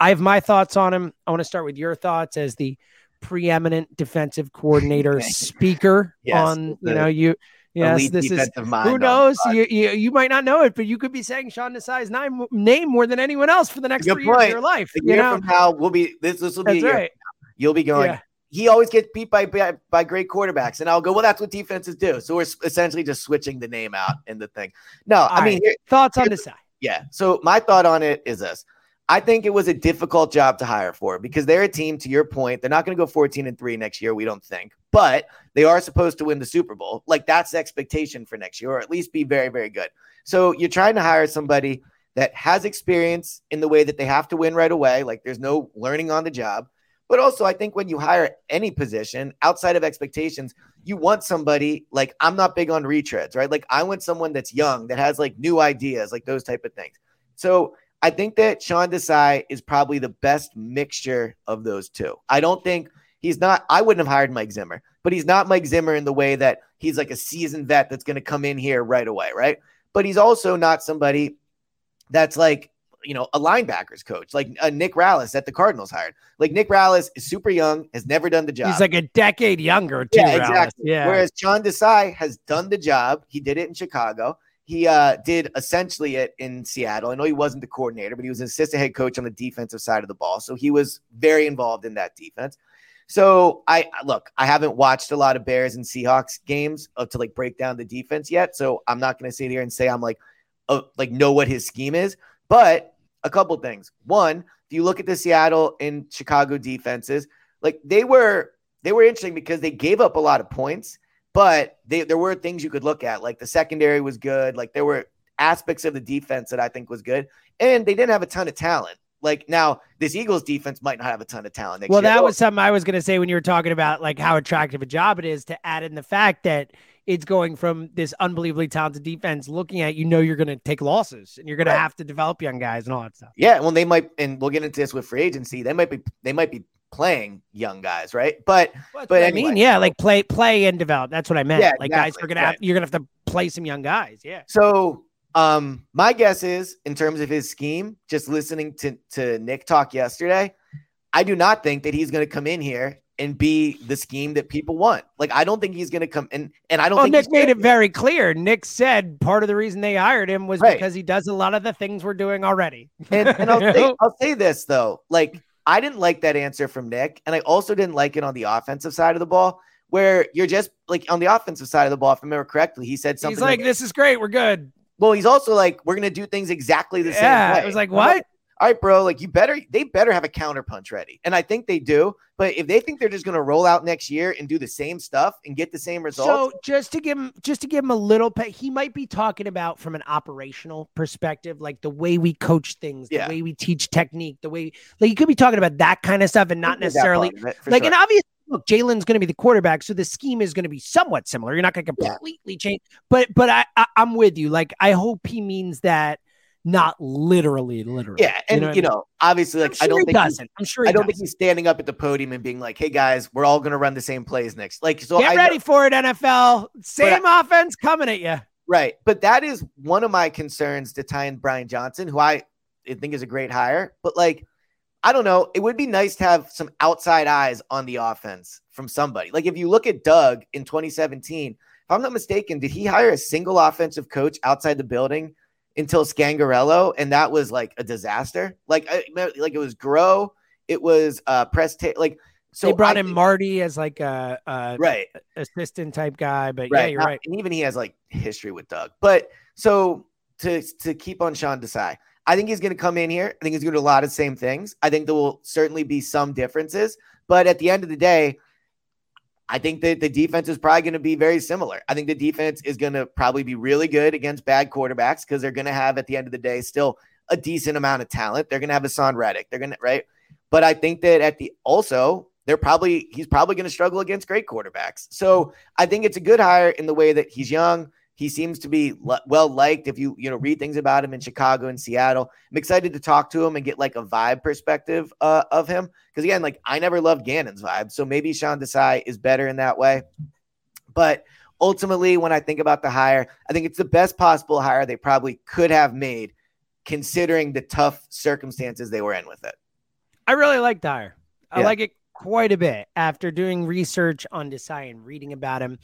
I have my thoughts on him. I want to start with your thoughts as the preeminent defensive coordinator speaker on, you know, you. Yes, this is, who knows? You might not know it, but you could be saying Sean Desai's name more than anyone else for the next 3 years of your life. A year from now, we'll be, this will be a year. Right. You'll be going, he always gets beat by great quarterbacks. And I'll go, well, that's what defenses do. So we're essentially just switching the name out and the thing. No, thoughts on Desai. Yeah. So my thought on it is this. I think it was a difficult job to hire for because they're a team, to your point, they're not going to go 14-3 next year, we don't think, but they are supposed to win the Super Bowl. Like, that's the expectation for next year, or at least be very, very good. So you're trying to hire somebody that has experience in the way that they have to win right away. Like, there's no learning on the job. But also, I think when you hire any position outside of expectations, you want somebody, like, I'm not big on retreads, right? Like, I want someone that's young, that has like new ideas, like those type of things. So I think that Sean Desai is probably the best mixture of those two. I don't think he's not – I wouldn't have hired Mike Zimmer, but he's not Mike Zimmer in the way that he's like a seasoned vet that's going to come in here right away, right? But he's also not somebody that's like, you know, a linebackers coach, like Nick Rallis that the Cardinals hired. Like, Nick Rallis is super young, has never done the job. He's like a decade younger too. Yeah, exactly. Yeah. Whereas Sean Desai has done the job. He did it in Chicago. He did essentially it in Seattle. I know he wasn't the coordinator, but he was an assistant head coach on the defensive side of the ball. So he was very involved in that defense. So I haven't watched a lot of Bears and Seahawks games to like break down the defense yet. So I'm not going to sit here and say I'm like know what his scheme is, but a couple things. One, if you look at the Seattle and Chicago defenses, like they were interesting because they gave up a lot of points. But there were things you could look at, like the secondary was good. Like, there were aspects of the defense that I think was good. And they didn't have a ton of talent. Like, now this Eagles defense might not have a ton of talent next year. Well, that was something I was going to say when you were talking about like how attractive a job it is, to add in the fact that it's going from this unbelievably talented defense looking at, you know, you're going to take losses and you're going to have to develop young guys and all that stuff. Yeah. Well, they might, and we'll get into this with free agency. They might be playing young guys, right? But anyway. I mean, yeah, like play and develop. That's what I meant. Yeah, like, exactly, guys are gonna have, you're gonna have to play some young guys. Yeah. So my guess is, in terms of his scheme, just listening to Nick talk yesterday, I do not think that he's gonna come in here and be the scheme that people want. Like, I don't think he's going to come in, and I don't think Nick made it very clear. Nick said part of the reason they hired him was because he does a lot of the things we're doing already. And I'll say this though, like, I didn't like that answer from Nick. And I also didn't like it on the offensive side of the ball, where you're just like, on the offensive side of the ball, if I remember correctly, he said something. He's like, this is great. We're good. Well, he's also like, we're going to do things exactly the same way. I was like, what? All right, bro, like, they better have a counterpunch ready. And I think they do. But if they think they're just going to roll out next year and do the same stuff and get the same results. So just to give him a little pay, he might be talking about from an operational perspective, like the way we coach things, the way we teach technique, the way, like, you could be talking about that kind of stuff and not necessarily like an obvious. Look, Jalen's going to be the quarterback, so the scheme is going to be somewhat similar. You're not going to completely change, but I'm with you. Like, I hope he means that not literally. Yeah, and you know, obviously, like I don't think he's standing up at the podium and being like, "Hey guys, we're all going to run the same plays next." Like, so get ready for it, NFL. Same offense coming at you. Right, but that is one of my concerns to tie in Brian Johnson, who I think is a great hire. But like, I don't know, it would be nice to have some outside eyes on the offense from somebody. Like if you look at Doug in 2017, if I'm not mistaken, did he hire a single offensive coach outside the building until Scangarello? And that was like a disaster. Like it was Grow. It was so they brought in Marty as like a assistant type guy, but right. Yeah, you're right. And even he has like history with Doug. But so to keep on Sean Desai, I think he's going to come in here. I think he's going to do a lot of the same things. I think there will certainly be some differences, but at the end of the day, I think that the defense is probably going to be very similar. I think the defense is going to probably be really good against bad quarterbacks because they're going to have, at the end of the day, still a decent amount of talent. They're going to have Hassan Reddick. They're going to, right? But I think that he's probably going to struggle against great quarterbacks. So I think it's a good hire in the way that he's young. He seems to be well-liked if you read things about him in Chicago and Seattle. I'm excited to talk to him and get like a vibe perspective of him. Because again, like I never loved Gannon's vibe. So maybe Sean Desai is better in that way. But ultimately, when I think about the hire, I think it's the best possible hire they probably could have made considering the tough circumstances they were in with it. I really like the hire. I like it quite a bit after doing research on Desai and reading about him.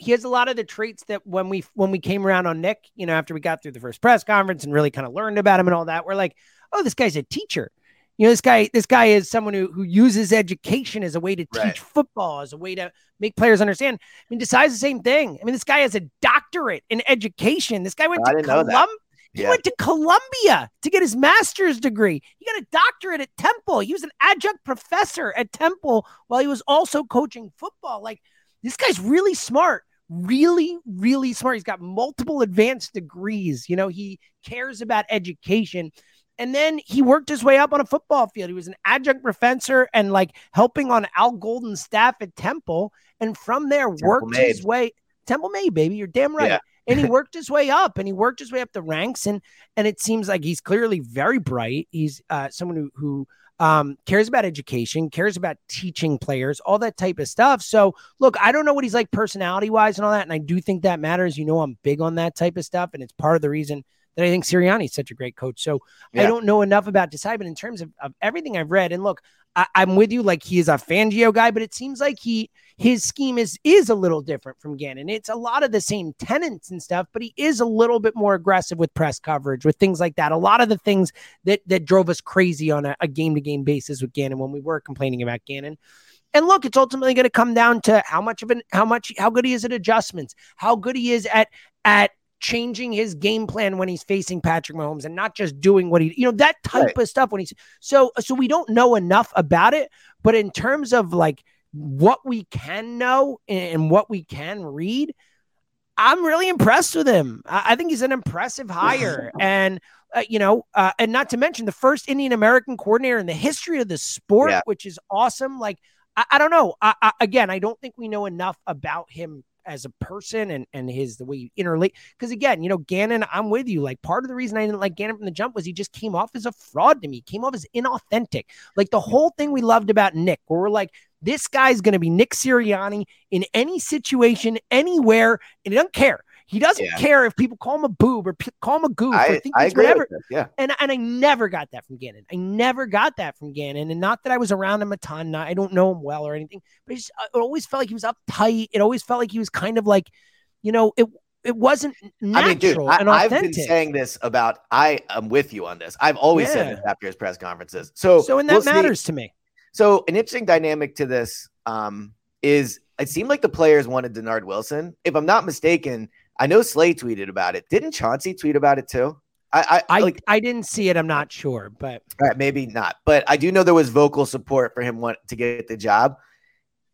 He has a lot of the traits that when we came around on Nick, you know, after we got through the first press conference and really kind of learned about him and all that, we're like, oh, this guy's a teacher. You know, this guy is someone who uses education as a way to teach football, as a way to make players understand. I mean, Desai's the same thing. I mean, this guy has a doctorate in education. This guy went to Columbia to get his master's degree. He got a doctorate at Temple. He was an adjunct professor at Temple while he was also coaching football. Like, this guy's really smart, really, really smart. He's got multiple advanced degrees. You know, he cares about education. And then he worked his way up on a football field. He was an adjunct professor and like helping on Al Golden's staff at Temple. And from there Temple made, baby. You're damn right. Yeah. And he worked his way up the ranks. And it seems like he's clearly very bright. He's someone who cares about education, cares about teaching players, all that type of stuff. So look, I don't know what he's like personality wise and all that. And I do think that matters. You know, I'm big on that type of stuff. And it's part of the reason that I think Sirianni is such a great coach. So I don't know enough about Desai, but in terms of everything I've read, and look, I'm with you. Like he is a Fangio guy, but it seems like his scheme is a little different from Gannon. It's a lot of the same tenets and stuff, but he is a little bit more aggressive with press coverage, with things like that. A lot of the things that drove us crazy on a game-to-game basis with Gannon when we were complaining about Gannon. And look, it's ultimately going to come down to how good he is at adjustments, how good he is at changing his game plan when he's facing Patrick Mahomes and not just doing what that type of stuff when he's so we don't know enough about it, but in terms of like what we can know and what we can read, I'm really impressed with him. I think he's an impressive hire and and not to mention the first Indian American coordinator in the history of the sport, which is awesome. Like, I don't know. Again, I don't think we know enough about him as a person and the way you interrelate. Because again, Gannon, I'm with you. Like part of the reason I didn't like Gannon from the jump was he just came off as a fraud to me. He came off as inauthentic. Like the whole thing we loved about Nick, where we're like, this guy's going to be Nick Sirianni in any situation, anywhere, and he doesn't care. He doesn't care if people call him a boob or call him a goof. I agree with this, And I never got that from Gannon. And not that I was around him a ton. I don't know him well or anything, but it always felt like he was uptight. It always felt like he was kind of like, it wasn't natural and authentic. I've been saying this about, I am with you on this. I've always said this after his press conferences. So and that matters to me. So an interesting dynamic to this is it seemed like the players wanted Denard Wilson. If I'm not mistaken, I know Slay tweeted about it. Didn't Chauncey tweet about it too? I didn't see it. I'm not sure, but all right, maybe not. But I do know there was vocal support for him to get the job.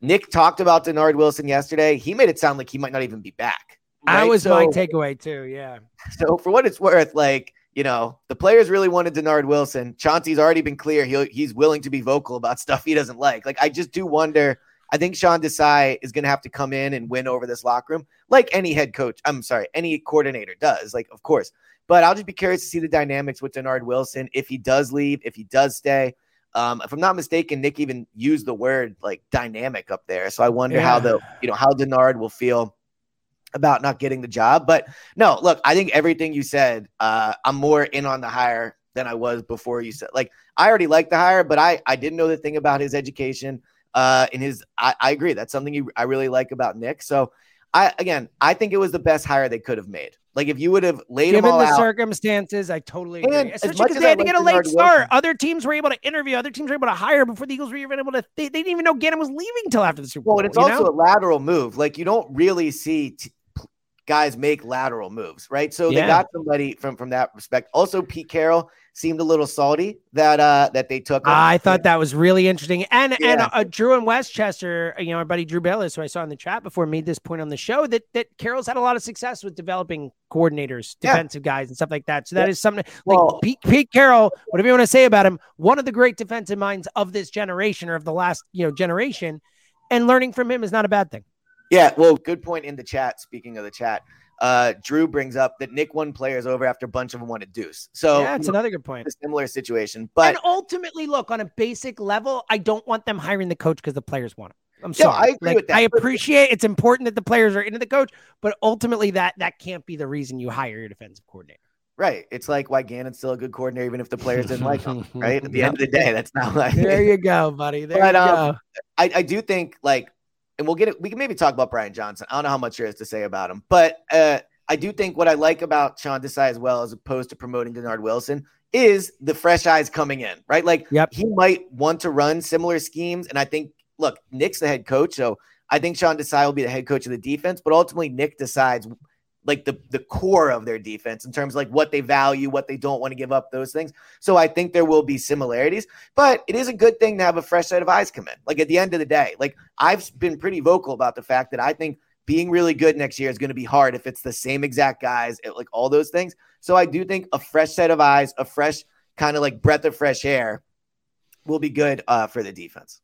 Nick talked about Denard Wilson yesterday. He made it sound like he might not even be back. Right? That was my takeaway too. Yeah. So for what it's worth, the players really wanted Denard Wilson. Chauncey's already been clear. He's willing to be vocal about stuff he doesn't like. Like, I just do wonder. I think Sean Desai is going to have to come in and win over this locker room, like any coordinator does, like, of course. But I'll just be curious to see the dynamics with Denard Wilson if he does leave, if he does stay. If I'm not mistaken, Nick even used the word like dynamic up there. So I wonder how Denard will feel about not getting the job. But no, look, I think everything you said, I'm more in on the hire than I was before you said. Like, I already liked the hire, but I didn't know the thing about his education. I agree. That's something I really like about Nick. So I think it was the best hire they could have made. Like, if you would have laid them all out. Given the circumstances, I totally agree. Especially because they had to get a late start. Other teams were able to interview. Other teams were able to hire before the Eagles were even able to. They didn't even know Gannon was leaving until after the Super Bowl. Well, and it's also a lateral move. Like, you don't really see guys make lateral moves, right? So they got somebody from that respect. Also, Pete Carroll seemed a little salty that they took. I thought that was really interesting. And Drew in Westchester, our buddy Drew Bayless, who I saw in the chat before, made this point on the show that Carroll's had a lot of success with developing coordinators, defensive guys, and stuff like that. So that is something like Pete Carroll, whatever you want to say about him, one of the great defensive minds of this generation or of the last generation, and learning from him is not a bad thing. Yeah, well, good point in the chat. Speaking of the chat, Drew brings up that Nick won players over after a bunch of them wanted Deuce. So that's another good point. A similar situation. But ultimately, look, on a basic level, I don't want them hiring the coach because the players want him. I'm sorry. I agree with that. I appreciate it's important that the players are into the coach, but ultimately that can't be the reason you hire your defensive coordinator. Right. It's like why Gannon's still a good coordinator, even if the players didn't like him, right? At the end of the day, that's not like there you go, buddy. There you go. I do think like, and we can maybe talk about Brian Johnson. I don't know how much there is to say about him, but I do think what I like about Sean Desai as well, as opposed to promoting Denard Wilson, is the fresh eyes coming in, right? Like he might want to run similar schemes. And I think, look, Nick's the head coach. So I think Sean Desai will be the head coach of the defense, but ultimately Nick decides like the core of their defense in terms of like what they value, what they don't want to give up, those things. So I think there will be similarities, but it is a good thing to have a fresh set of eyes come in. Like at the end of the day, like I've been pretty vocal about the fact that I think being really good next year is going to be hard if it's the same exact guys, like all those things. So I do think a fresh set of eyes, a fresh kind of like breath of fresh air will be good for the defense.